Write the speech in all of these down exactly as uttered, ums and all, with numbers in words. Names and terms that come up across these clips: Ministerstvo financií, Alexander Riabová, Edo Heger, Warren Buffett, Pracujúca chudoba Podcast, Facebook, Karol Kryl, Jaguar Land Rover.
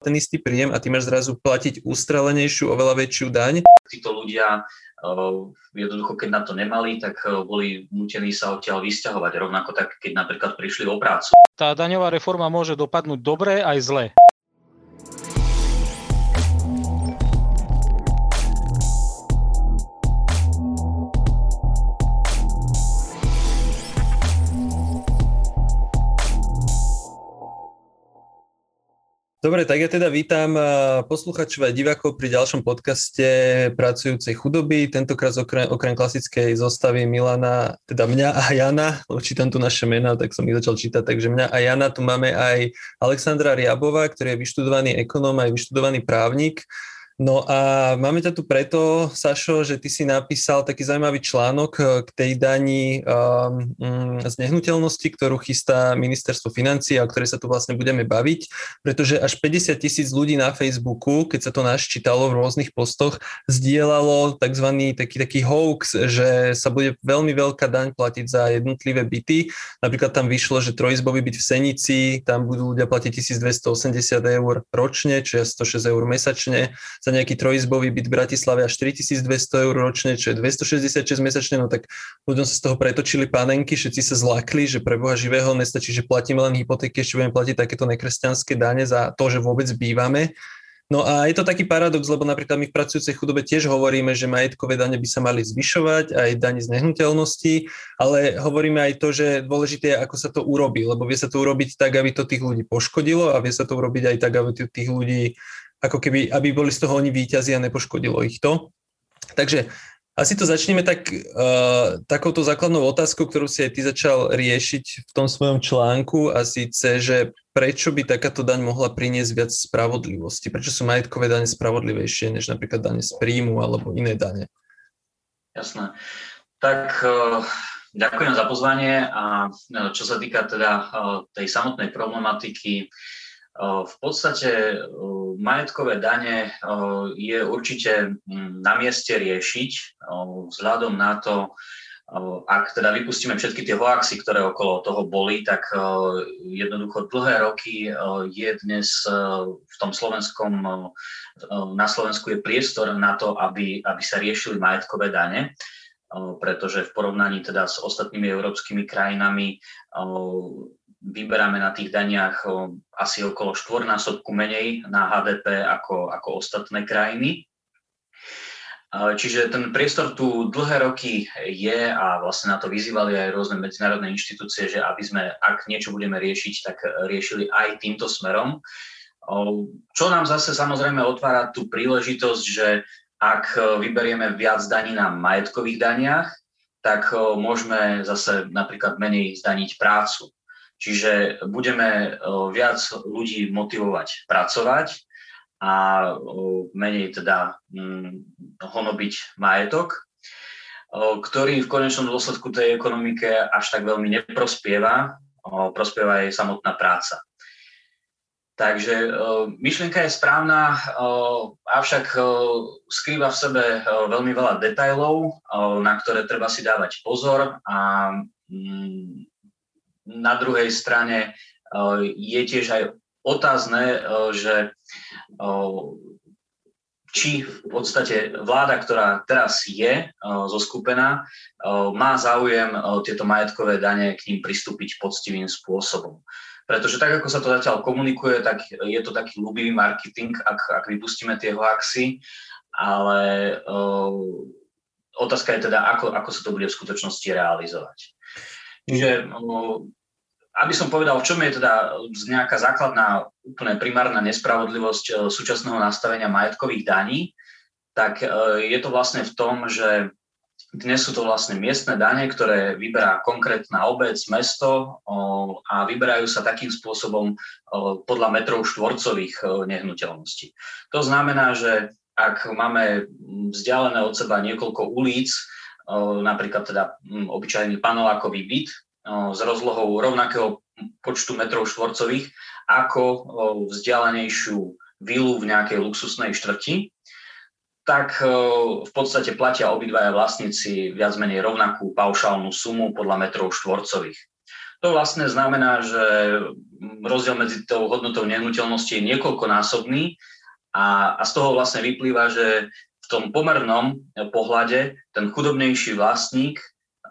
ten istý príjem a ty máš zrazu platiť ústrelenejšiu, oveľa väčšiu daň. Títo ľudia jednoducho, keď na to nemali, tak boli nútení sa odtiaľ vysťahovať. Rovnako tak, keď napríklad prišli o prácu. Tá daňová reforma môže dopadnúť dobre aj zle. Dobre, tak ja teda vítam posluchačov a divákov pri ďalšom podcaste Pracujúcej chudoby. Tentokrát okrem, okrem klasickej zostavy Milana, teda mňa a Jana, lebo čítam tu naše mená, tak som ich začal čítať, takže mňa a Jana, tu máme aj Alexandra Riabová, ktorý je vyštudovaný ekonóm a aj vyštudovaný právnik. No a máme ťa tu preto, Sašo, že ty si napísal taký zaujímavý článok k tej dani um, z nehnuteľnosti, ktorú chystá Ministerstvo financií a o ktorej sa tu vlastne budeme baviť, pretože až päťdesiat tisíc ľudí na Facebooku, keď sa to naščítalo v rôznych postoch, zdieľalo tzv. taký, taký hoax, že sa bude veľmi veľká daň platiť za jednotlivé byty. Napríklad tam vyšlo, že trojizbový byt v Senici, tam budú ľudia platiť tisícdvestoosemdesiat eur ročne, čo je stošesť eur mesačne, nejaký trojizbový byt v Bratislave až štyritisícdvesto eur ročne, čo je dvestošesťdesiatšesť mesačne, no tak ľuďom sa z toho pretočili panenky, všetci sa zlakli, že pre Boha živého nestačí, že platíme len hypotéky, ešte budeme platiť takéto nekresťanské dane za to, že vôbec bývame. No a je to taký paradox, lebo napríklad my v pracujúcej chudobe tiež hovoríme, že majetkové dane by sa mali zvyšovať, aj dane z nehnuteľností, ale hovoríme aj to, že dôležité je, ako sa to urobí, lebo vie sa to urobiť tak, aby to tých ľudí poškodilo a vie sa to urobiť aj tak, aby tých ľudí ako keby, aby boli z toho oni víťazi a nepoškodilo ich to. Takže asi to začneme tak, uh, takouto základnou otázkou, ktorú si aj ty začal riešiť v tom svojom článku, a síce, že prečo by takáto daň mohla priniesť viac spravodlivosti? Prečo sú majetkové dane spravodlivejšie než napríklad dane z príjmu alebo iné dane? Jasné. Tak uh, ďakujem za pozvanie a čo sa týka teda uh, tej samotnej problematiky, v podstate majetkové dane je určite na mieste riešiť vzhľadom na to, ak teda vypustíme všetky tie hoaxy, ktoré okolo toho boli, tak jednoducho dlhé roky je dnes v tom slovenskom, na Slovensku je priestor na to, aby, aby sa riešili majetkové dane, pretože v porovnaní teda s ostatnými európskymi krajinami vyberáme na tých daniach asi okolo štvornásobku menej na há dé pé ako, ako ostatné krajiny. Čiže ten priestor tu dlhé roky je a vlastne na to vyzývali aj rôzne medzinárodné inštitúcie, že aby sme, ak niečo budeme riešiť, tak riešili aj týmto smerom. Čo nám zase samozrejme otvára tú príležitosť, že ak vyberieme viac daní na majetkových daniach, tak môžeme zase napríklad menej zdaniť prácu. Čiže budeme viac ľudí motivovať pracovať a menej teda honobiť majetok, ktorý v konečnom dôsledku tej ekonomike až tak veľmi neprospieva, prospieva jej samotná práca. Takže myšlienka je správna, avšak skrýva v sebe veľmi veľa detailov, na ktoré treba si dávať pozor, a na druhej strane je tiež aj otázne, že či v podstate vláda, ktorá teraz je zoskupená, má záujem tieto majetkové dane k ním pristúpiť poctivým spôsobom. Pretože tak, ako sa to zatiaľ komunikuje, tak je to taký ľúbivý marketing, ak, ak vypustíme tie hoaxy, ale otázka je teda, ako, ako sa to bude v skutočnosti realizovať. Čiže, aby som povedal, v čom je teda nejaká základná, úplne primárna nespravodlivosť súčasného nastavenia majetkových daní, tak je to vlastne v tom, že dnes sú to vlastne miestne dane, ktoré vyberá konkrétna obec, mesto, a vyberajú sa takým spôsobom podľa metrov štvorcových nehnuteľností. To znamená, že ak máme vzdialené od seba niekoľko ulíc, napríklad teda obyčajný panelákový byt s rozlohou rovnakého počtu metrov štvorcových ako vzdialenejšiu vilu v nejakej luxusnej štvrti, tak v podstate platia obidvaja vlastníci viac menej rovnakú paušálnu sumu podľa metrov štvorcových. To vlastne znamená, že rozdiel medzi tou hodnotou nehnuteľnosti je niekoľkonásobný a, a z toho vlastne vyplýva, že v tom pomernom pohľade ten chudobnejší vlastník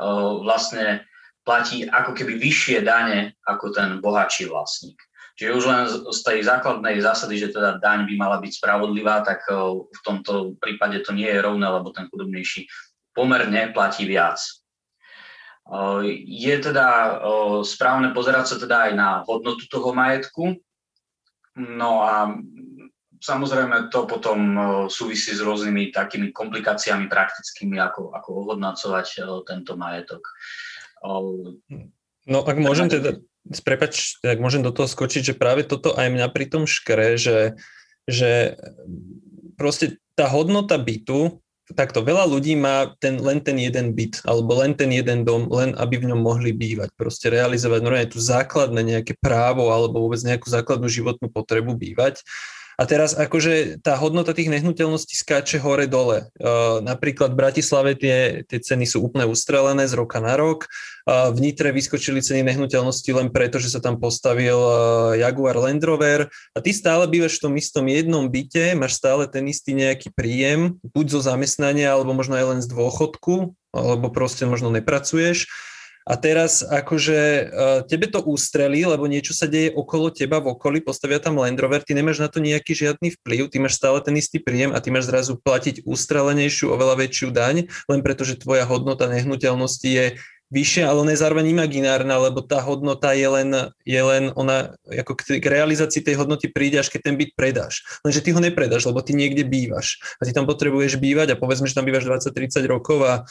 uh, vlastne platí ako keby vyššie dane ako ten bohatší vlastník. Čiže už len z tej základnej zásady, že teda daň by mala byť spravodlivá, tak v tomto prípade to nie je rovné, lebo ten chudobnejší pomerne platí viac. Je teda správne pozerať sa teda aj na hodnotu toho majetku. No a samozrejme to potom súvisí s rôznymi takými komplikáciami praktickými, ako, ako ohodnacovať tento majetok. No ak môžem teda... Prepač, tak môžem do toho skočiť, že práve toto aj mňa pri tom škre, že, že proste tá hodnota bytu, takto veľa ľudí má ten, len ten jeden byt, alebo len ten jeden dom, len aby v ňom mohli bývať, proste realizovať normálne tú základné nejaké právo alebo vôbec nejakú základnú životnú potrebu bývať. A teraz akože tá hodnota tých nehnuteľností skáče hore-dole. Uh, napríklad v Bratislave tie, tie ceny sú úplne ustrelené z roka na rok. Uh, v Nitre vyskočili ceny nehnuteľností len preto, že sa tam postavil uh, Jaguar Land Rover. A ty stále bývaš v tom istom jednom byte, máš stále ten istý nejaký príjem, buď zo zamestnania, alebo možno aj len z dôchodku, alebo proste možno nepracuješ. A teraz akože tebe to ústrelí, lebo niečo sa deje okolo teba, v okolí, postavia tam Land Rover, ty nemáš na to nejaký žiadny vplyv, ty máš stále ten istý príjem a ty máš zrazu platiť ústrelenejšiu, oveľa väčšiu daň, len pretože tvoja hodnota nehnuteľnosti je vyššia, ale ona je zároveň imaginárna, lebo tá hodnota je len, je len ona, ako k realizácii tej hodnoty príde, až keď ten byt predáš. Lenže ty ho nepredáš, lebo ty niekde bývaš a ty tam potrebuješ bývať a povedzme, že tam bývaš dvadsať tridsať rokov a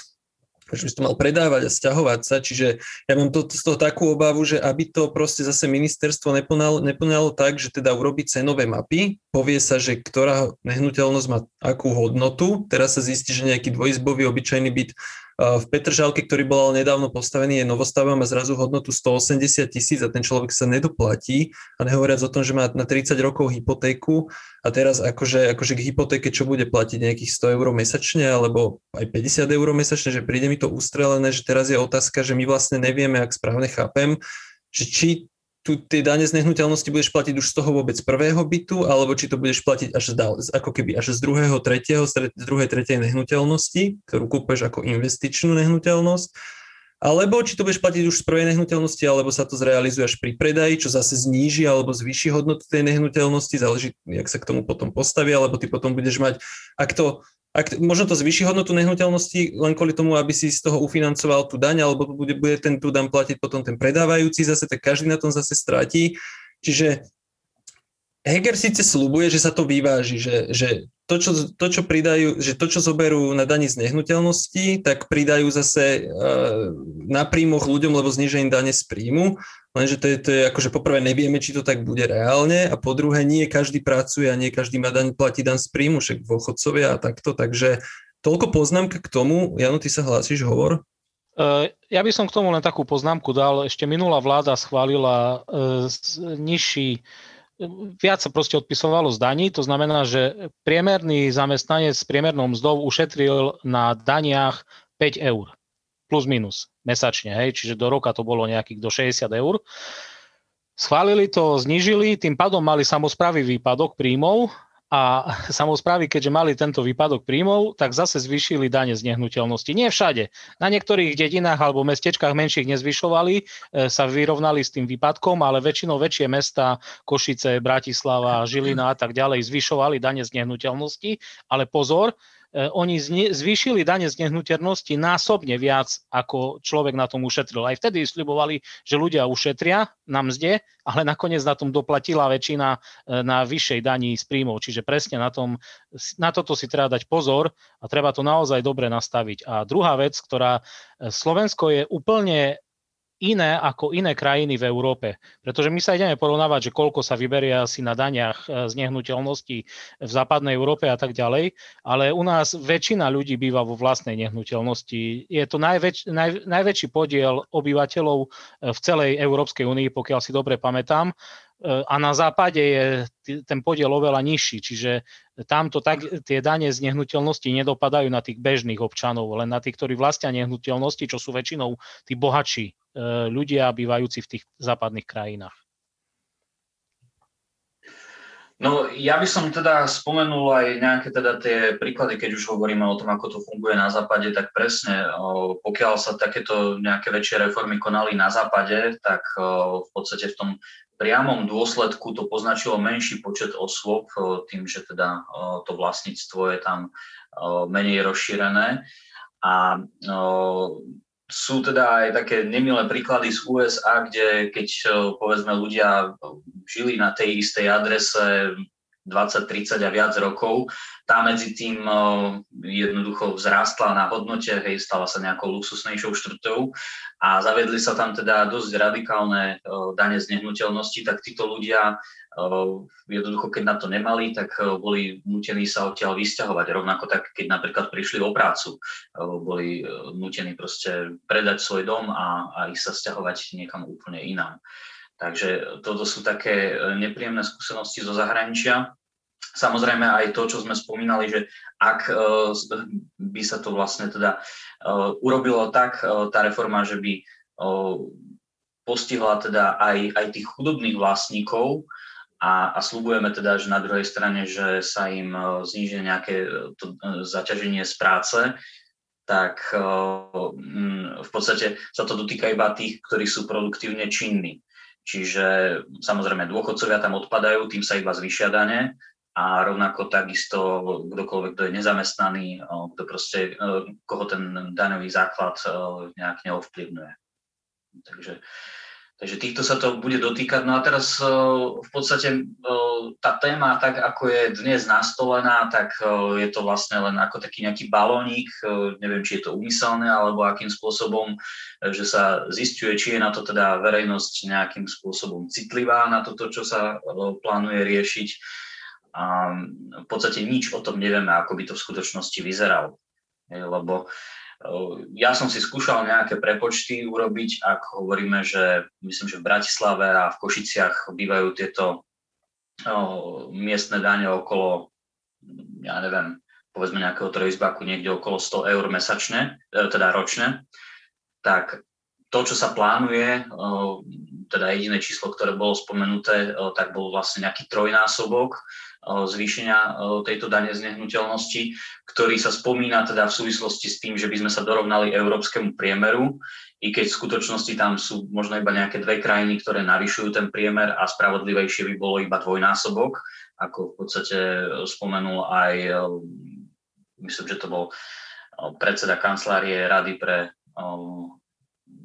že by si to mal predávať a sťahovať sa. Čiže ja mám to, z toho takú obavu, že aby to proste zase ministerstvo neponalo, neponalo tak, že teda urobí cenové mapy, povie sa, že ktorá nehnuteľnosť má akú hodnotu. Teraz sa zistí, že nejaký dvojizbový obyčajný byt v Petržalke, ktorý bol ale nedávno postavený, je novostavba, má zrazu hodnotu stoosemdesiat tisíc a ten človek sa nedoplatí. A nehovoriac o tom, že má na tridsať rokov hypotéku a teraz akože, akože k hypotéke čo bude platiť? Nejakých sto eur mesačne alebo aj päťdesiat eur mesačne, že príde mi to ústrelené, že teraz je otázka, že my vlastne nevieme, ak správne chápem, že či tu tie dane z nehnuteľnosti budeš platiť už z toho vôbec prvého bytu, alebo či to budeš platiť až z, ako keby až z druhého, tretieho, z druhej, tretej nehnuteľnosti, ktorú kúpeš ako investičnú nehnuteľnosť, alebo či to budeš platiť už z prvej nehnuteľnosti, alebo sa to zrealizuje až pri predaji, čo zase zníži alebo zvýši hodnotu tej nehnuteľnosti, záleží, jak sa k tomu potom postavia, alebo ty potom budeš mať, ak to, ak, možno to zvýši hodnotu nehnuteľnosti len kvôli tomu, aby si z toho ufinancoval tú daň, alebo bude, bude ten tú daň platiť potom ten predávajúci zase, tak každý na tom zase stratí. Čiže Heger síce sľubuje, že sa to vyváži, že, že to, čo, to, čo pridajú, že to, čo zoberú na dani z nehnuteľnosti, tak pridajú zase uh, na príjmoch ľuďom, lebo znižia im dane z príjmu. Lenže to je, to je akože poprvé nevieme, či to tak bude reálne a po druhé nie každý pracuje a nie každý má daň, platí dan z príjmu, však dôchodcovia a takto. Takže toľko poznámka k tomu. Jano, ty sa hlásiš, hovor? Ja by som k tomu len takú poznámku dal. Ešte minulá vláda schválila uh, nižší viac sa proste odpisovalo z daní, to znamená, že priemerný zamestnanec s priemernou mzdou ušetril na daniach päť eur, plus minus, mesačne, hej, čiže do roka to bolo nejakých do šesťdesiat eur. Schválili to, znížili, tým pádom mali samosprávy výpadok príjmov a samosprávy, keďže mali tento výpadok príjmov, tak zase zvýšili dane z nehnuteľnosti. Nie všade, na niektorých dedinách alebo mestečkách menších nezvyšovali, sa vyrovnali s tým výpadkom, ale väčšinou väčšie mestá, Košice, Bratislava, Žilina a tak ďalej, zvyšovali dane z nehnuteľnosti, ale pozor, oni zvýšili dane z nehnuteľnosti násobne viac, ako človek na tom ušetril. Aj vtedy sľubovali, že ľudia ušetria na mzde, ale nakoniec na tom doplatila väčšina na vyššej daní z príjmov. Čiže presne na, tom, na toto si treba dať pozor a treba to naozaj dobre nastaviť. A druhá vec, ktorá Slovensko je úplne iné ako iné krajiny v Európe. Pretože my sa ideme porovnávať, že koľko sa vyberia asi na daniach z nehnuteľností v západnej Európe a tak ďalej, ale u nás väčšina ľudí býva vo vlastnej nehnuteľnosti. Je to najväč, naj, najväčší podiel obyvateľov v celej Európskej únii, pokiaľ si dobre pamätám. a na západe je ten podiel oveľa nižší, čiže tamto tak, tie dane z nehnuteľnosti nedopadajú na tých bežných občanov, len na tých, ktorí vlastnia nehnuteľnosti, čo sú väčšinou tí bohatší ľudia bývajúci v tých západných krajinách. No, ja by som teda spomenul aj nejaké teda tie príklady, keď už hovoríme o tom, ako to funguje na západe, tak presne, pokiaľ sa takéto nejaké väčšie reformy konali na západe, tak v podstate v tom priamom dôsledku to označilo menší počet osôb, tým, že teda to vlastníctvo je tam menej rozšírené. A sú teda aj také nemilé príklady z ú es á, kde keď povedzme ľudia žili na tej istej adrese dvadsať, tridsať a viac rokov, tá medzi tým jednoducho vzrástla na hodnote, hej, stala sa nejakou luxusnejšou štvrtou a zavedli sa tam teda dosť radikálne dane z nehnuteľnosti, tak títo ľudia jednoducho, keď na to nemali, tak boli nútení sa odtiaľ vysťahovať. Rovnako tak, keď napríklad prišli o prácu, boli nútení proste predať svoj dom a, a ich sa sťahovať niekam úplne inám. Takže toto sú také nepríjemné skúsenosti zo zahraničia. Samozrejme aj to, čo sme spomínali, že ak by sa to vlastne teda urobilo tak, tá reforma, že by postihla teda aj, aj tých chudobných vlastníkov, A, a sľubujeme teda, že na druhej strane, že sa im zníži nejaké to zaťaženie z práce, tak v podstate sa to dotýka iba tých, ktorí sú produktívne činní. Čiže samozrejme dôchodcovia tam odpadajú, tým sa iba zvýšia dane a rovnako takisto kdokoľvek, kto je nezamestnaný, kto proste, koho ten daňový základ nejak neovplyvňuje. Takže... Takže týchto sa to bude dotýkať. No a teraz v podstate tá téma, tak ako je dnes nastolená, tak je to vlastne len ako taký nejaký balónik, neviem, či je to úmyselné, alebo akým spôsobom, že sa zisťuje, či je na to teda verejnosť nejakým spôsobom citlivá na toto, čo sa plánuje riešiť. A v podstate nič o tom nevieme, ako by to v skutočnosti vyzeralo, lebo ja som si skúšal nejaké prepočty urobiť, ak hovoríme, že myslím, že v Bratislave a v Košiciach bývajú tieto no, miestne dane okolo, ja neviem, povedzme nejakého trojizbaku niekde okolo sto eur mesačne, teda ročne, tak to, čo sa plánuje, teda jediné číslo, ktoré bolo spomenuté, tak bol vlastne nejaký trojnásobok zvýšenia tejto dane z nehnuteľnosti, ktorý sa spomína teda v súvislosti s tým, že by sme sa dorovnali európskemu priemeru, i keď v skutočnosti tam sú možno iba nejaké dve krajiny, ktoré navyšujú ten priemer a spravodlivejšie by bolo iba dvojnásobok, ako v podstate spomenul aj, myslím, že to bol predseda kancelárie Rady pre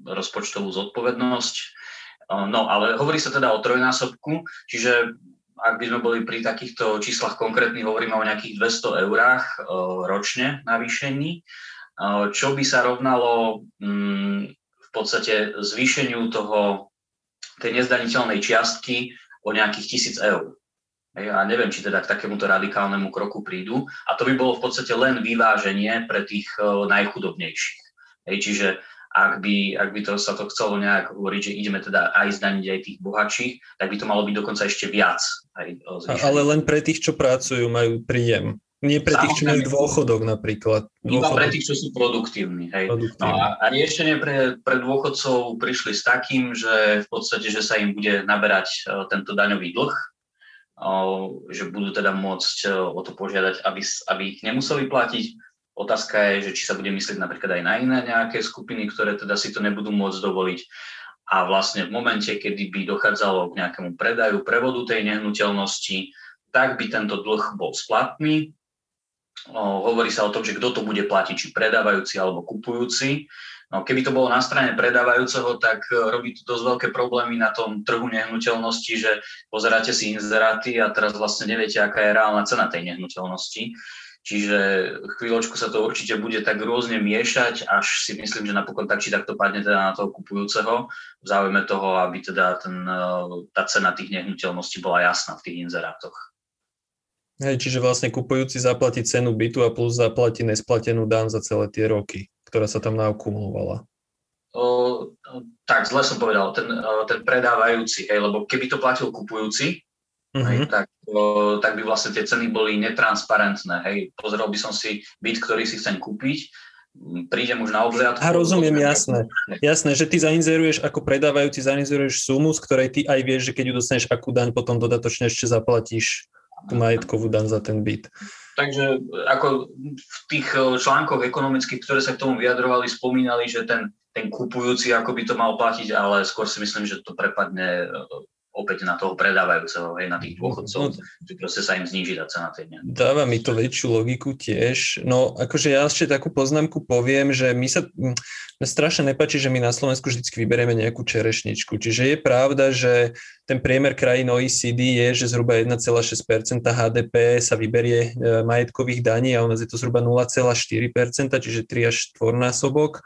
rozpočtovú zodpovednosť. No, ale hovorí sa teda o trojnásobku, čiže ak by sme boli pri takýchto číslach konkrétnych, hovoríme o nejakých dvesto eurách ročne navýšení, čo by sa rovnalo v podstate zvýšeniu toho, tej nezdaniteľnej čiastky o nejakých tisíc eur. Ja neviem, či teda k takémuto radikálnemu kroku prídu. A to by bolo v podstate len vyváženie pre tých najchudobnejších. Čiže Ak by, ak by to, sa to chcelo nejak hovoriť, že ideme teda aj zdaniť aj tých bohatších, tak by to malo byť dokonca ešte viac. Aj ale len pre tých, čo pracujú, majú príjem. Nie pre Samozrejme, tých, čo majú dôchodok napríklad. Dôchodok. Iba pre tých, čo sú produktívni. Hej. produktívni. No a, a riešenie pre, pre dôchodcov prišli s takým, že v podstate, že sa im bude naberať tento daňový dlh, že budú teda môcť o to požiadať, aby, aby ich nemuseli platiť. Otázka je, že či sa bude myslieť napríklad aj na iné nejaké skupiny, ktoré teda si to nebudú môcť dovoliť. A vlastne v momente, kedy by dochádzalo k nejakému predaju, prevodu tej nehnuteľnosti, tak by tento dlh bol splatný. O, hovorí sa o tom, že kto to bude platiť, či predávajúci alebo kupujúci. No, keby to bolo na strane predávajúceho, tak robí to dosť veľké problémy na tom trhu nehnuteľnosti, že pozeráte si inzeráty a teraz vlastne neviete, aká je reálna cena tej nehnuteľnosti. Čiže chvíľočku sa to určite bude tak rôzne miešať, až si myslím, že napokon tak či takto padne teda na toho kupujúceho, v záujme toho, aby teda ten, tá cena tých nehnuteľností bola jasná v tých inzerátoch. Hej, čiže vlastne kupujúci zaplatí cenu bytu a plus zaplatí nesplatenú daň za celé tie roky, ktorá sa tam naokumulovala. o, tak zle som povedal, ten, o, ten predávajúci, hej, lebo keby to platil kupujúci, mm-hmm. hej, tak, o, tak by vlastne tie ceny boli netransparentné. Hej. Pozrel by som si byt, ktorý si chcem kúpiť, prídem už na obhliadku. A rozumiem, jasné. Jasné, že ty zainzeruješ ako predávajúci, zainzeruješ sumu, z ktorej ty aj vieš, že keď ju dostaneš akú daň, potom dodatočne ešte zaplatíš tú majetkovú daň za ten byt. Takže ako v tých článkoch ekonomických, ktoré sa k tomu vyjadrovali, spomínali, že ten, ten kupujúci ako by to mal platiť, ale skôr si myslím, že to prepadne opäť na toho predávajúceho, hej, na tých dôchodcov, že proste sa im zníži tá cena tej dňa. Dáva mi to väčšiu logiku tiež. No akože ja ešte takú poznámku poviem, že my sa mne strašne nepáči, že my na Slovensku vždycky vyberieme nejakú čerešničku. Čiže je pravda, že ten priemer krajín ó e cé dé je, že zhruba jeden celá šesť percent há dé pé sa vyberie majetkových daní a u nás je to zhruba nula celá štyri percent, čiže tri až štyri násobok.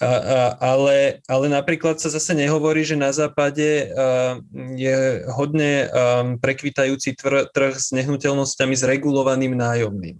A, a, ale, ale napríklad sa zase nehovorí, že na západe a, je hodne a, prekvitajúci tvr, trh s nehnuteľnosťami s regulovaným nájomným.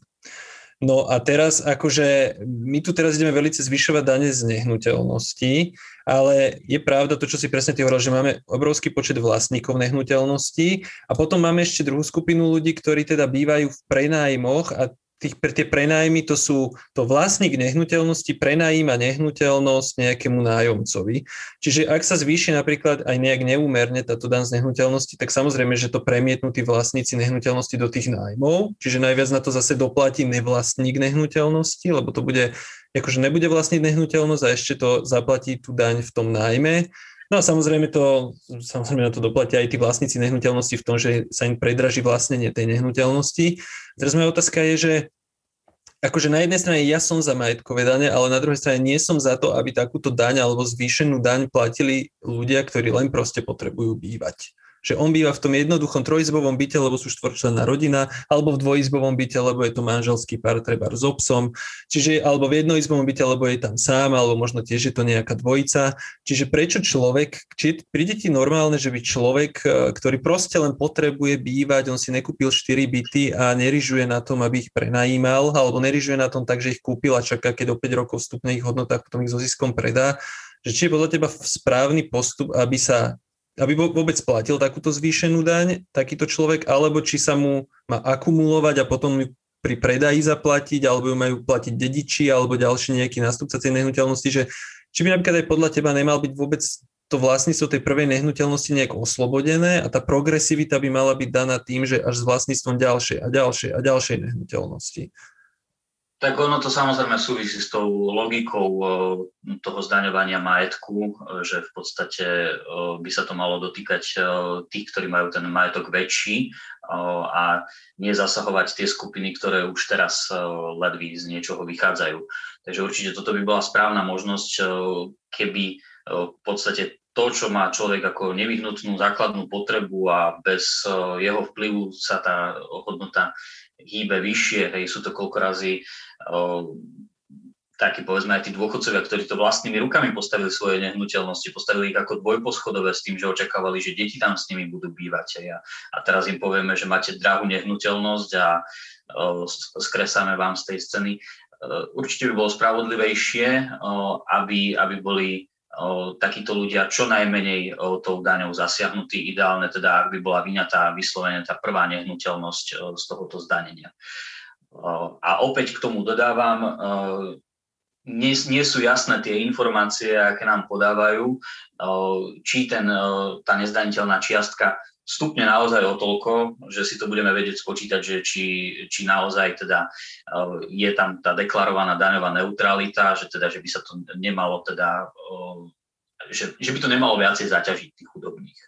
No a teraz akože my tu teraz ideme veľmi zvyšovať dane z nehnuteľností, ale je pravda to, čo si presne ty hovoril, že máme obrovský počet vlastníkov nehnuteľností a potom máme ešte druhú skupinu ľudí, ktorí teda bývajú v prenájmoch a Tých, tie prenájmy, to sú to vlastník nehnuteľnosti, prenajíma nehnuteľnosť nejakému nájomcovi. Čiže ak sa zvýši napríklad aj nejak neúmerne táto daň z nehnuteľnosti, tak samozrejme, že to premietnú tí vlastníci nehnuteľnosti do tých nájmov, čiže najviac na to zase doplatí nevlastník nehnuteľnosti, lebo to bude, akože nebude vlastniť nehnuteľnosť a ešte to zaplatí tú daň v tom nájme. No a samozrejme to, samozrejme na to doplatia aj tí vlastníci nehnuteľnosti v tom, že sa im predraží vlastnenie tej nehnuteľnosti. Teraz moja otázka je, že akože na jednej strane ja som za majetkové dane, ale na druhej strane nie som za to, aby takúto daň alebo zvýšenú daň platili ľudia, ktorí len proste potrebujú bývať. Že on býva v tom jednoduchom trojizbovom byte, lebo sú štvorčlenná rodina, alebo v dvojizbovom byte, lebo je to manželský pár, treba s obsom, čiže alebo v jednoizbovom byte, lebo je tam sám, alebo možno tiež je to nejaká dvojica. Čiže prečo človek, či príde ti normálne, že by človek, ktorý proste len potrebuje bývať, on si nekúpil štyri byty a nerižuje na tom, aby ich prenajímal, alebo nerižuje na tom tak, že ich kúpil a čaká, keď o päť rokov vstupne ich hodnota, potom ich so ziskom predá. Že či je podľa teba správny postup, aby sa aby vôbec platil takúto zvýšenú daň takýto človek, alebo či sa mu má akumulovať a potom pri predaji zaplatiť, alebo ju majú platiť dediči, alebo ďalší nejaký nástupca tej nehnuteľnosti, že či by napríklad aj podľa teba nemal byť vôbec to vlastníctvo tej prvej nehnuteľnosti nejak oslobodené a tá progresivita by mala byť daná tým, že až s vlastníctvom ďalšej a ďalšej a ďalšej nehnuteľnosti. Tak ono to samozrejme súvisí s tou logikou toho zdaňovania majetku, že v podstate by sa to malo dotýkať tých, ktorí majú ten majetok väčší a nezasahovať tie skupiny, ktoré už teraz ledví z niečoho vychádzajú. Takže určite toto by bola správna možnosť, keby v podstate to, čo má človek ako nevyhnutnú základnú potrebu a bez jeho vplyvu sa tá hodnota hýbe vyššie, hej, sú to koľko razy o, takí, povedzme, aj tí dôchodcovia, ktorí to vlastnými rukami postavili svoje nehnuteľnosti, postavili ich ako dvojposchodové s tým, že očakávali, že deti tam s nimi budú bývať. Hej, a, a teraz im povieme, že máte drahú nehnuteľnosť a o, skresáme vám z tej scény. Určite by bolo spravodlivejšie, o, aby, aby boli O, takíto ľudia čo najmenej o, tou daňou zasiahnutí, ideálne teda, ak by bola vyňatá vyslovene tá prvá nehnuteľnosť o, z tohoto zdanenia. O, a opäť k tomu dodávam, o, nie, nie sú jasné tie informácie, aké nám podávajú, o, či ten, o, tá nezdaniteľná čiastka stupne naozaj o toľko, že si to budeme vedieť spočítať, že či, či naozaj teda je tam tá deklarovaná daňová neutralita, že teda, že by sa to nemalo teda, že, že by to nemalo viacej zaťažiť tých chudobných.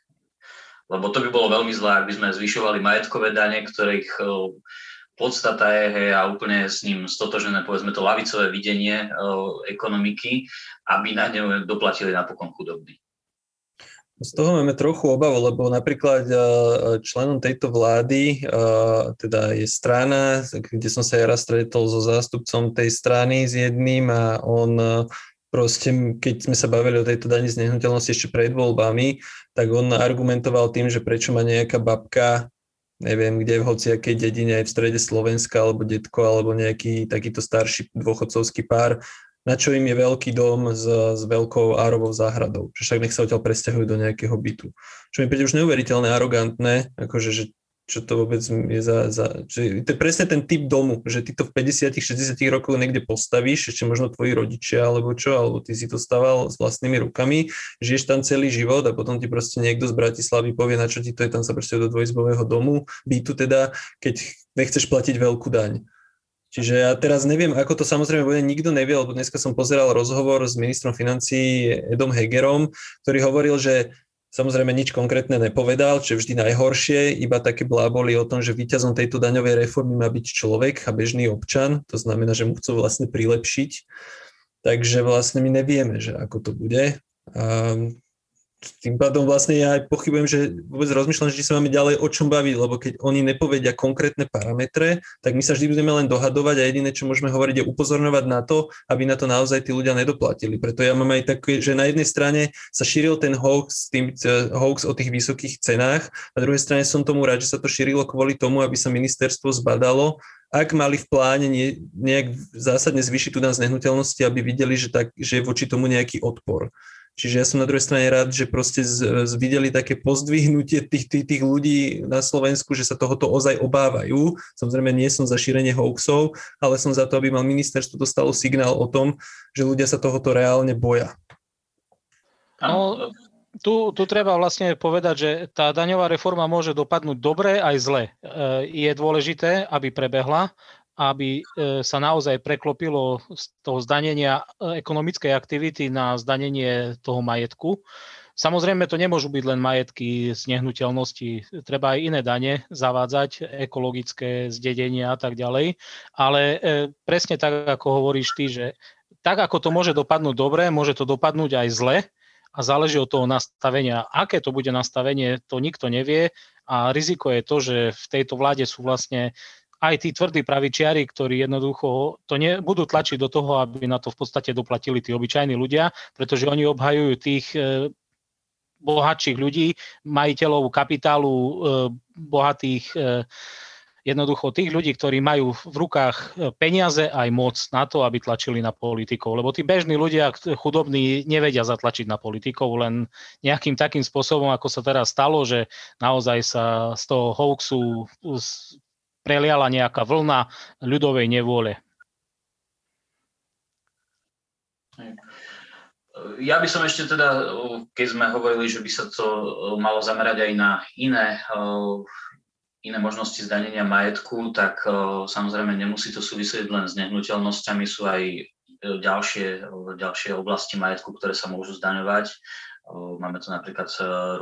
Lebo to by bolo veľmi zlé, ak by sme zvyšovali majetkové dane, ktorých podstata je, hej, a úplne s ním stotožené, povedzme, to ľavicové videnie ekonomiky, aby na ňu doplatili napokon chudobní. Z toho máme trochu obavu, lebo napríklad členom tejto vlády teda je strana, kde som sa ja raz stretol so zástupcom tej strany s jedným a on proste, keď sme sa bavili o tejto dani z nehnuteľnosti ešte pred voľbami, tak on argumentoval tým, že prečo má nejaká babka, neviem kde, v hociakej dedine, aj v strede Slovenska, alebo detko, alebo nejaký takýto starší dôchodcovský pár, na čo im je veľký dom s, s veľkou árovou záhradou. Že však nech sa odtiaľ presťahujú do nejakého bytu. Čo mi príde už neuveriteľné, arogantné, akože, že čo to vôbec je za... za že to je presne ten typ domu, že ty to v päťdesiatych, šesťdesiatych rokoch niekde postavíš, ešte možno tvoji rodičia alebo čo, alebo ty si to staval s vlastnými rukami, žiješ tam celý život a potom ti proste niekto z Bratislavy povie, na čo ti to je, tam sa proste do dvojizbového domu, bytu teda, keď nechceš platiť veľkú daň. Čiže ja teraz neviem, ako to samozrejme bude, nikto nevie, lebo dneska som pozeral rozhovor s ministrom financií Edom Hegerom, ktorý hovoril, že samozrejme nič konkrétne nepovedal, čo je vždy najhoršie, iba také bláboli o tom, že víťazom tejto daňovej reformy má byť človek a bežný občan, to znamená, že mu chcú vlastne prilepšiť. Takže vlastne my nevieme, že ako to bude. A tým pádom vlastne ja aj pochybujem, že vôbec rozmýšľam, že či sa máme ďalej o čom baviť, lebo keď oni nepovedia konkrétne parametre, tak my sa vždy budeme len dohadovať a jediné, čo môžeme hovoriť, je upozorňovať na to, aby na to naozaj tí ľudia nedoplatili. Preto ja mám aj také, že na jednej strane sa šíril ten hoax, tým, hoax o tých vysokých cenách, na druhej strane som tomu rád, že sa to šírilo kvôli tomu, aby sa ministerstvo zbadalo, ak mali v pláne nie, nejak zásadne zvýšiť tú daň z nehnuteľnosti, aby videli, že, tak, že je voči tomu nejaký odpor. Čiže ja som na druhej strane rád, že proste z, z videli také pozdvihnutie tých, tých, tých ľudí na Slovensku, že sa tohoto ozaj obávajú. Samozrejme, nie som za šírenie hoaxov, ale som za to, aby mal ministerstvo dostalo signál o tom, že ľudia sa tohoto reálne boja. No, tu, tu treba vlastne povedať, že tá daňová reforma môže dopadnúť dobre aj zle. Je dôležité, aby prebehla, aby sa naozaj preklopilo z toho zdanenia ekonomickej aktivity na zdanenie toho majetku. Samozrejme, to nemôžu byť len majetky z nehnuteľnosti, treba aj iné dane zavádzať, ekologické zdedenia a tak ďalej, ale presne tak, ako hovoríš ty, že tak, ako to môže dopadnúť dobre, môže to dopadnúť aj zle a záleží od toho nastavenia. Aké to bude nastavenie, to nikto nevie a riziko je to, že v tejto vláde sú vlastne aj tí tvrdí pravičiari, ktorí jednoducho to ne, budú tlačiť do toho, aby na to v podstate doplatili tí obyčajní ľudia, pretože oni obhajujú tých e, bohatších ľudí, majiteľov kapitálu, e, bohatých, e, jednoducho tých ľudí, ktorí majú v rukách peniaze aj moc na to, aby tlačili na politikov. Lebo tí bežní ľudia, chudobní, nevedia zatlačiť na politikov len nejakým takým spôsobom, ako sa teraz stalo, že naozaj sa z toho hoaxu z, preliala nejaká vlna ľudovej nevôle. Ja by som ešte teda, keď sme hovorili, že by sa to malo zamerať aj na iné, iné možnosti zdanenia majetku, tak samozrejme nemusí to súvisieť len s nehnuteľnosťami, sú aj ďalšie, ďalšie oblasti majetku, ktoré sa môžu zdaňovať. Máme tu napríklad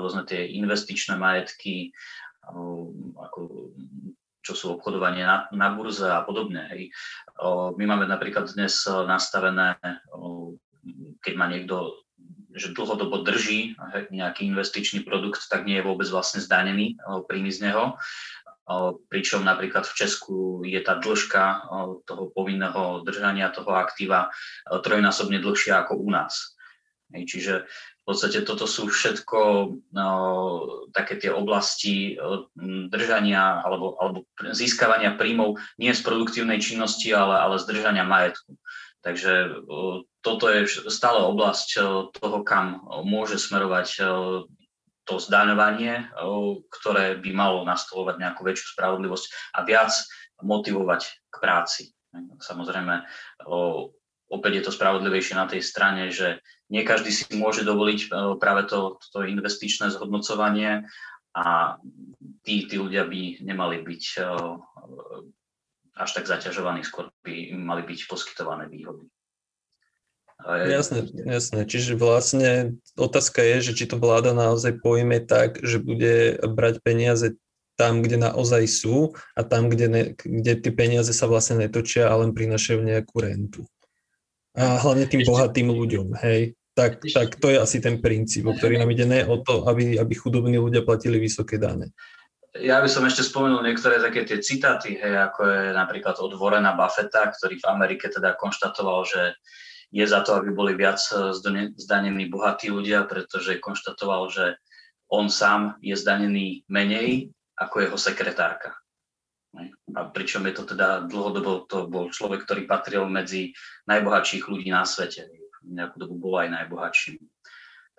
rôzne tie investičné majetky, ako čo sú obchodovanie na, na burze a podobne. Hej. O, my máme napríklad dnes nastavené, o, keď má niekto, že dlhodobo drží hej, nejaký investičný produkt, tak nie je vôbec vlastne zdanený príjmy z neho. O, pričom napríklad v Česku je tá dĺžka o, toho povinného držania toho aktíva o, trojnásobne dlhšia ako u nás. Hej. Čiže v podstate toto sú všetko no, také tie oblasti držania alebo, alebo získavania príjmov nie z produktívnej činnosti, ale, ale z držania majetku. Takže toto je stále oblasť toho, kam môže smerovať to zdaňovanie, ktoré by malo nastolovať nejakú väčšiu spravodlivosť a viac motivovať k práci. Samozrejme, opäť je to spravodlivejšie na tej strane, že nie každý si môže dovoliť práve to, to investičné zhodnocovanie a tí, tí ľudia by nemali byť až tak zaťažovaní, skôr by im mali byť poskytované výhody. Jasné, jasné. Čiže vlastne otázka je, že či to vláda naozaj pojme tak, že bude brať peniaze tam, kde naozaj sú a tam, kde, ne, kde tie peniaze sa vlastne netočia a len prinášajú nejakú rentu. A hlavne tým bohatým ľuďom, hej. Tak, tak to je asi ten princíp, o ktorý nám ide, ne o to, aby, aby chudobní ľudia platili vysoké dane. Ja by som ešte spomenul niektoré také tie citáty, hej, ako je napríklad od Warrena Buffetta, ktorý v Amerike teda konštatoval, že je za to, aby boli viac zdanení bohatí ľudia, pretože konštatoval, že on sám je zdanený menej ako jeho sekretárka. a pričom je to teda dlhodobo, to bol človek, ktorý patril medzi najbohatších ľudí na svete. Nejakú dobu bol aj najbohatším.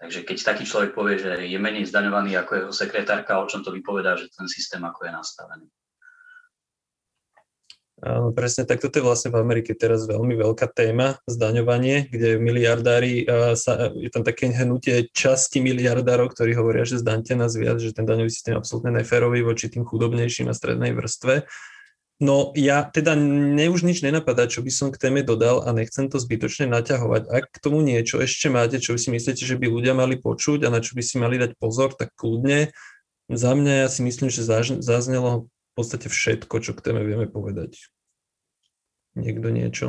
Takže keď taký človek povie, že je menej zdaňovaný ako jeho sekretárka, o čom to vypovedá, že ten systém ako je nastavený. Áno, presne, tak toto je vlastne v Amerike teraz veľmi veľká téma, zdaňovanie, kde miliardári, sa, je tam také hnutie časti miliardárov, ktorí hovoria, že zdaňte nás viac, že ten daňový systém je absolútne neférový voči tým chudobnejším a strednej vrstve. No ja teda ne už nič nenapadá, čo by som k téme dodal a nechcem to zbytočne naťahovať. Ak k tomu niečo ešte máte, čo si myslíte, že by ľudia mali počuť a na čo by si mali dať pozor, tak kľudne. Za mňa ja si myslím, že zaznelo v podstate všetko, čo k téme vieme povedať. Niekto niečo.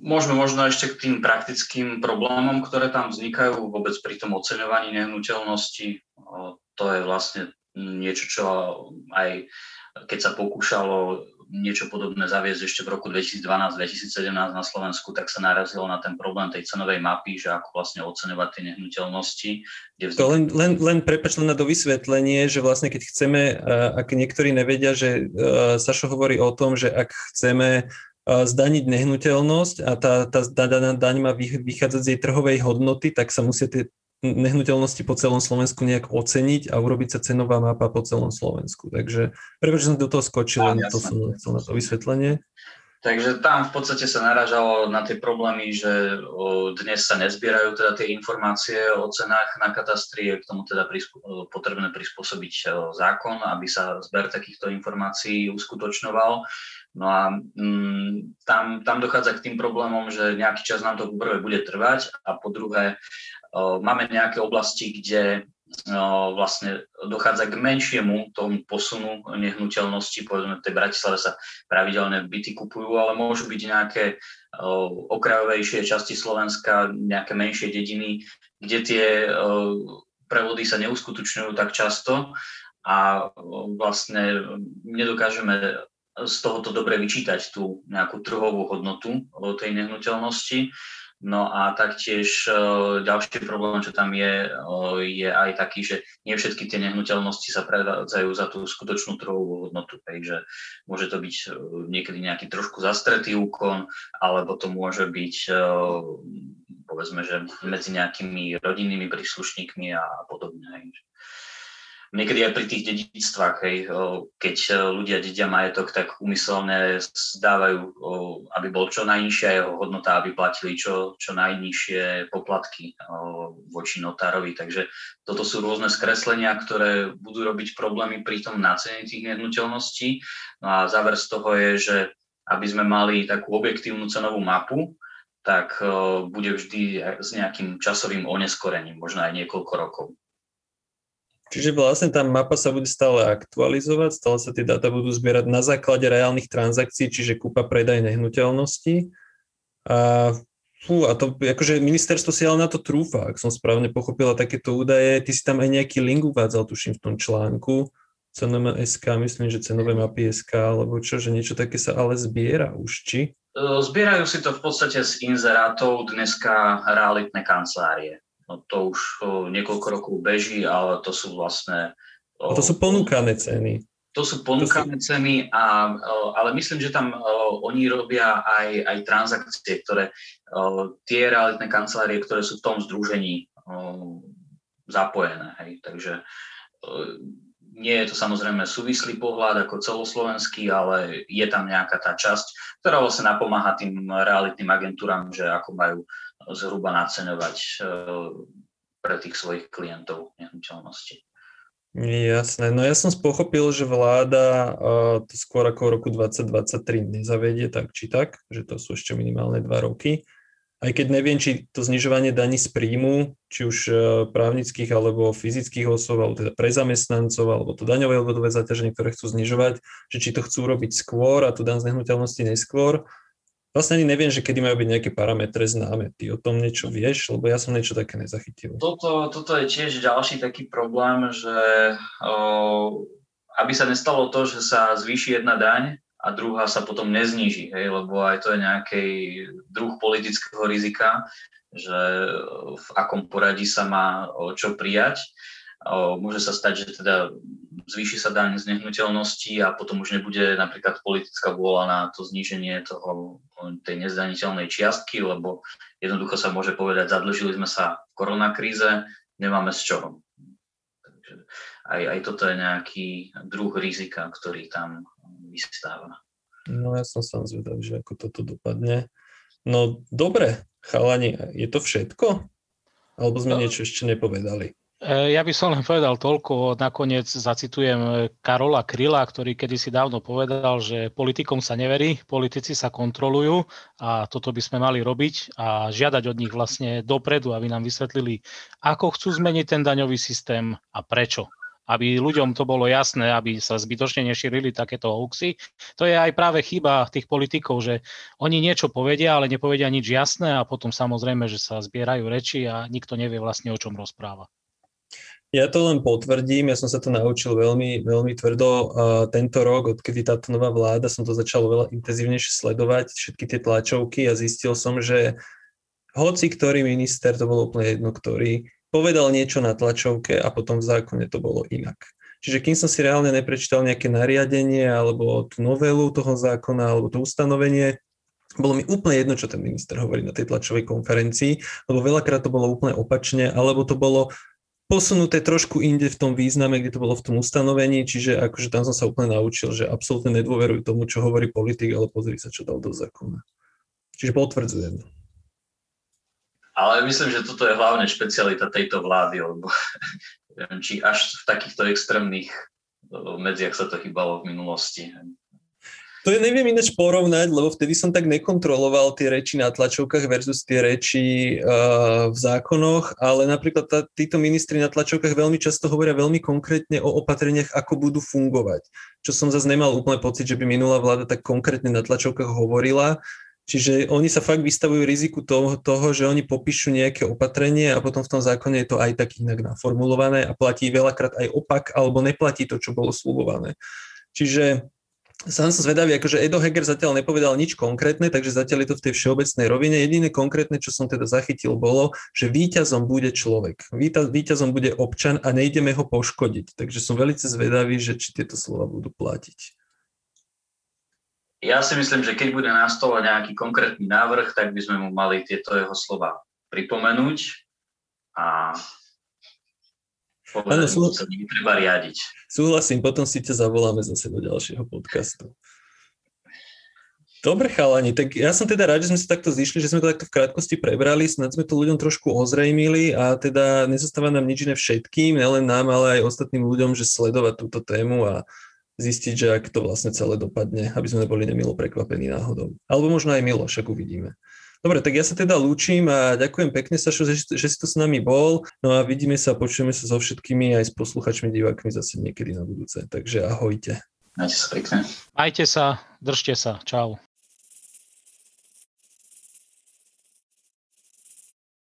Môžeme možno ešte k tým praktickým problémom, ktoré tam vznikajú vôbec pri tom oceňovaní nehnuteľnosti. To je vlastne niečo, čo aj keď sa pokúšalo niečo podobné zaviesť ešte v roku dvetisícdvanásť dvetisícsedemnásť na Slovensku, tak sa narazilo na ten problém tej cenovej mapy, že ako vlastne oceňovať tie nehnuteľnosti. Kde vznik... To len, len, len prepáč, len na dovysvetlenie, že vlastne keď chceme, ak niektorí nevedia, že Sašo hovorí o tom, že ak chceme zdaniť nehnuteľnosť a tá, tá daná daň má vychádzať z jej trhovej hodnoty, tak sa musia tie nehnuteľnosti po celom Slovensku nejak oceniť a urobiť sa cenová mapa po celom Slovensku. Takže prepáč, že som do toho skočil, len to som nechcel na to vysvetlenie. Takže tam v podstate sa narážalo na tie problémy, že dnes sa nezbierajú teda tie informácie o cenách na katastri, je k tomu teda prispô- potrebné prispôsobiť zákon, aby sa zber takýchto informácií uskutočňoval. No a mm, tam, tam dochádza k tým problémom, že nejaký čas nám to po prvé bude trvať a po druhé o, máme nejaké oblasti, kde o, vlastne dochádza k menšiemu tomu posunu nehnuteľnosti. Povedzme, v tej Bratislave sa pravidelne byty kupujú, ale môžu byť nejaké o, okrajovejšie časti Slovenska, nejaké menšie dediny, kde tie o, prevody sa neuskutočňujú tak často a o, vlastne nedokážeme z tohoto dobre vyčítať tú nejakú trhovú hodnotu tej nehnuteľnosti. No a taktiež ďalší problém, čo tam je, je aj taký, že nie všetky tie nehnuteľnosti sa predvádzajú za tú skutočnú trhovú hodnotu. Takže môže to byť niekedy nejaký trošku zastretý úkon, alebo to môže byť, povedzme, že medzi nejakými rodinnými príslušníkmi a podobne. Niekedy aj pri tých dedičstvách, hej, keď ľudia dedia majetok, tak úmyselne zdávajú, aby bol čo najnižšia jeho hodnota, aby platili čo, čo najnižšie poplatky voči notárovi. Takže toto sú rôzne skreslenia, ktoré budú robiť problémy pri tom nácene tých nehnuteľností. No a záver z toho je, že aby sme mali takú objektívnu cenovú mapu, tak bude vždy s nejakým časovým oneskorením, možno aj niekoľko rokov. Čiže vlastne tá mapa sa bude stále aktualizovať, stále sa tie dáta budú zbierať na základe reálnych transakcií, čiže kúpa, predaj nehnuteľnosti. A, fú, a to, akože ministerstvo si ale na to trúfa, ak som správne pochopila takéto údaje. Ty si tam aj nejaký link uvádzal, tuším, v tom článku. Cenové bodka es ká, myslím, že cenové mapy bodka es ká, alebo čo, že niečo také sa ale zbiera už, či? Zbierajú si to v podstate z inzerátov dneska realitné kancelárie. No to už niekoľko rokov beží, ale to sú vlastne... A to sú ponúkané ceny. To sú ponúkané to sú... ceny, a, ale myslím, že tam oni robia aj, aj transakcie, ktoré tie realitné kancelárie, ktoré sú v tom združení zapojené. Hej. Takže nie je to samozrejme súvislý pohľad ako celoslovenský, ale je tam nejaká tá časť, ktorá vlastne napomáha tým realitným agentúram, že ako majú zhruba naceňovať pre tých svojich klientov nehnuteľnosti. Jasné. No ja som pochopil, že vláda to skôr ako v roku dvetisícdvadsaťtri nezavedie tak či tak, že to sú ešte minimálne dva roky. Aj keď neviem, či to znižovanie daní z príjmu, či už právnických alebo fyzických osôb, alebo teda pre zamestnancov, alebo to daňové odvodové zaťaženie, ktoré chcú znižovať, že či to chcú robiť skôr a tu daň z nehnuteľnosti neskôr. Vlastne ani neviem, že kedy majú byť nejaké parametre známe. Ty o tom niečo vieš, lebo ja som niečo také nezachytil. Toto, toto je tiež ďalší taký problém, že o, aby sa nestalo to, že sa zvýši jedna daň a druhá sa potom nezníži, hej, lebo aj to je nejaký druh politického rizika, že v akom poradí sa má čo prijať. O, môže sa stať, že teda zvýši sa daň z nehnuteľnosti a potom už nebude napríklad politická vôľa na to zníženie toho, tej nezdaniteľnej čiastky, lebo jednoducho sa môže povedať, zadlžili sme sa v koronakríze, nemáme z čoho. Takže aj, aj toto je nejaký druh rizika, ktorý tam vystáva. No ja som sám zvedavý, že ako toto dopadne. No dobre, chalani, je to všetko? Alebo sme no. niečo ešte nepovedali? Ja by som len povedal toľko, nakoniec zacitujem Karola Kryla, ktorý kedysi dávno povedal, že politikom sa neverí, politici sa kontrolujú a toto by sme mali robiť a žiadať od nich vlastne dopredu, aby nám vysvetlili, ako chcú zmeniť ten daňový systém a prečo. Aby ľuďom to bolo jasné, aby sa zbytočne nešírili takéto hoaxy. To je aj práve chyba tých politikov, že oni niečo povedia, ale nepovedia nič jasné a potom samozrejme, že sa zbierajú reči a nikto nevie vlastne, o čom rozpráva. Ja to len potvrdím, ja som sa to naučil veľmi, veľmi tvrdo uh, tento rok, odkedy táto nová vláda, som to začal veľa intenzívnejšie sledovať, všetky tie tlačovky a zistil som, že hoci ktorý minister, to bolo úplne jedno ktorý, povedal niečo na tlačovke a potom v zákone to bolo inak. Čiže kým som si reálne neprečítal nejaké nariadenie alebo tú novelu toho zákona alebo to ustanovenie, bolo mi úplne jedno, čo ten minister hovorí na tej tlačovej konferencii, lebo veľakrát to bolo úplne opačne, alebo to bolo posunuté trošku inde v tom význame, kde to bolo v tom ustanovení, čiže akože tam som sa úplne naučil, že absolútne nedôveruj tomu, čo hovorí politik, ale pozri sa, čo dal do zákona. Čiže potvrdzujem. Ale myslím, že toto je hlavne špecialita tejto vlády, lebo neviem, či až v takýchto extrémnych medziach sa to chýbalo v minulosti. To je, neviem ináč porovnať, lebo vtedy som tak nekontroloval tie reči na tlačovkách versus tie reči uh, v zákonoch, ale napríklad tá, títo ministri na tlačovkách veľmi často hovoria veľmi konkrétne o opatreniach, ako budú fungovať. Čo som zase nemal úplne pocit, že by minulá vláda tak konkrétne na tlačovkách hovorila. Čiže oni sa fakt vystavujú riziku toho, toho, že oni popíšu nejaké opatrenie a potom v tom zákone je to aj tak inak naformulované a platí veľakrát aj opak, alebo neplatí to, čo bolo sľubované. Čiže sám som zvedavý, akože Edo Heger zatiaľ nepovedal nič konkrétne, takže zatiaľ je to v tej všeobecnej rovine. Jediné konkrétne, čo som teda zachytil, bolo, že víťazom bude človek. Víťazom bude občan a nejdeme ho poškodiť. Takže som veľmi zvedavý, že či tieto slova budú platiť. Ja si myslím, že keď bude na stole nejaký konkrétny návrh, tak by sme mu mali tieto jeho slova pripomenúť a povedať, že sa nimi treba riadiť. Súhlasím, potom si ťa zavoláme zase do ďalšieho podcastu. Dobre, chalani, tak ja som teda rád, že sme sa takto zišli, že sme to takto v krátkosti prebrali, snad sme to ľuďom trošku ozrejmili a teda nezostáva nám nič iné všetkým, nielen nám, ale aj ostatným ľuďom, že sledovať túto tému a zistiť, že ak to vlastne celé dopadne, aby sme neboli nemilo prekvapení náhodou. Alebo možno aj milo, však uvidíme. Dobre, tak ja sa teda lúčim a ďakujem pekne, Sašo, že, že si tu s nami bol. No a vidíme sa, počujeme sa so všetkými, aj s posluchačmi, divákmi zase niekedy na budúce. Takže ahojte. Majte sa pekne. Majte sa, držte sa. Čau.